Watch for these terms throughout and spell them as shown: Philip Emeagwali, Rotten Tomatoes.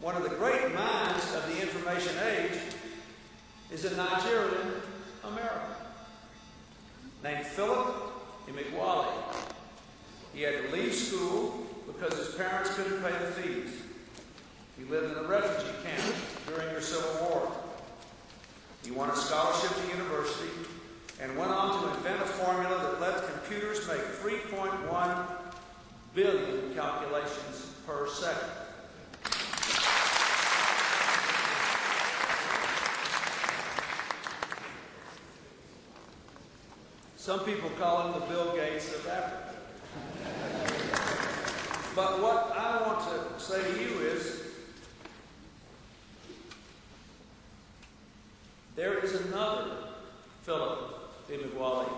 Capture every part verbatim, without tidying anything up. One of the great minds of the information age is a Nigerian American named Philip Emeagwali. He had to leave school because his parents couldn't pay the fees. He lived in a refugee camp during the Civil War. He won a scholarship to university and went on to invent a formula that let computers make three point one billion calculations per second. Some people call him the Bill Gates of Africa. But what I want to say to you is, there is another Philip Emeagwali,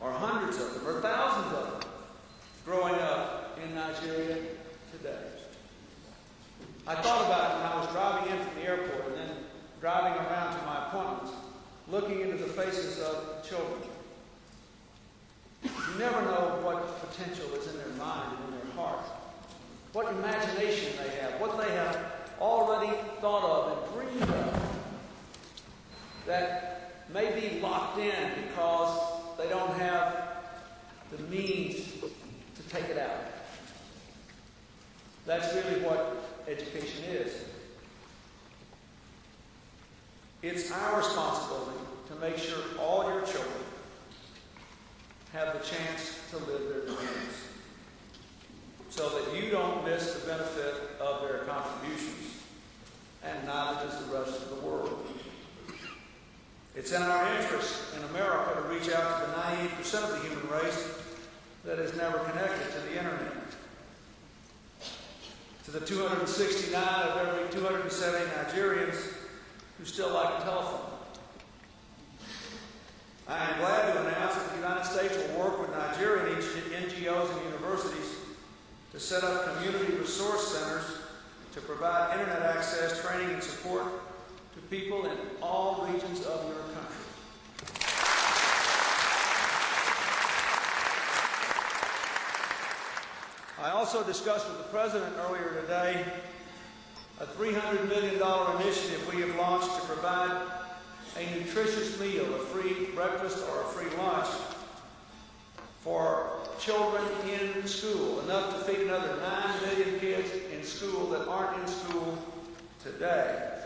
or hundreds of them, or thousands of them, growing up in Nigeria today. I thought about it when I was driving in from the airport and then driving around to my appointments, looking into the faces of children. You never know what potential is in their mind and in their heart, what imagination they have, what they have already thought of and dreamed of that may be locked in because they don't have the means to take it out. That's really what education is. It's our responsibility to make sure all your children have the chance to live their dreams so that you don't miss the benefit of their contributions, and neither does the rest of the world. It's in our interest in America to reach out to the ninety-eight percent of the human race that is never connected to the internet, to the two hundred sixty-nine of every two hundred seventy Nigerians who still like a telephone. I am glad to announce that the United States will work with Nigerian N G Os and universities to set up community resource centers to provide internet access, training, and support to people in all regions of your country. I also discussed with the President earlier today a three hundred million dollar initiative we have launched to provide a nutritious meal, a free breakfast or a free lunch for children in school, enough to feed another nine million kids in school that aren't in school today.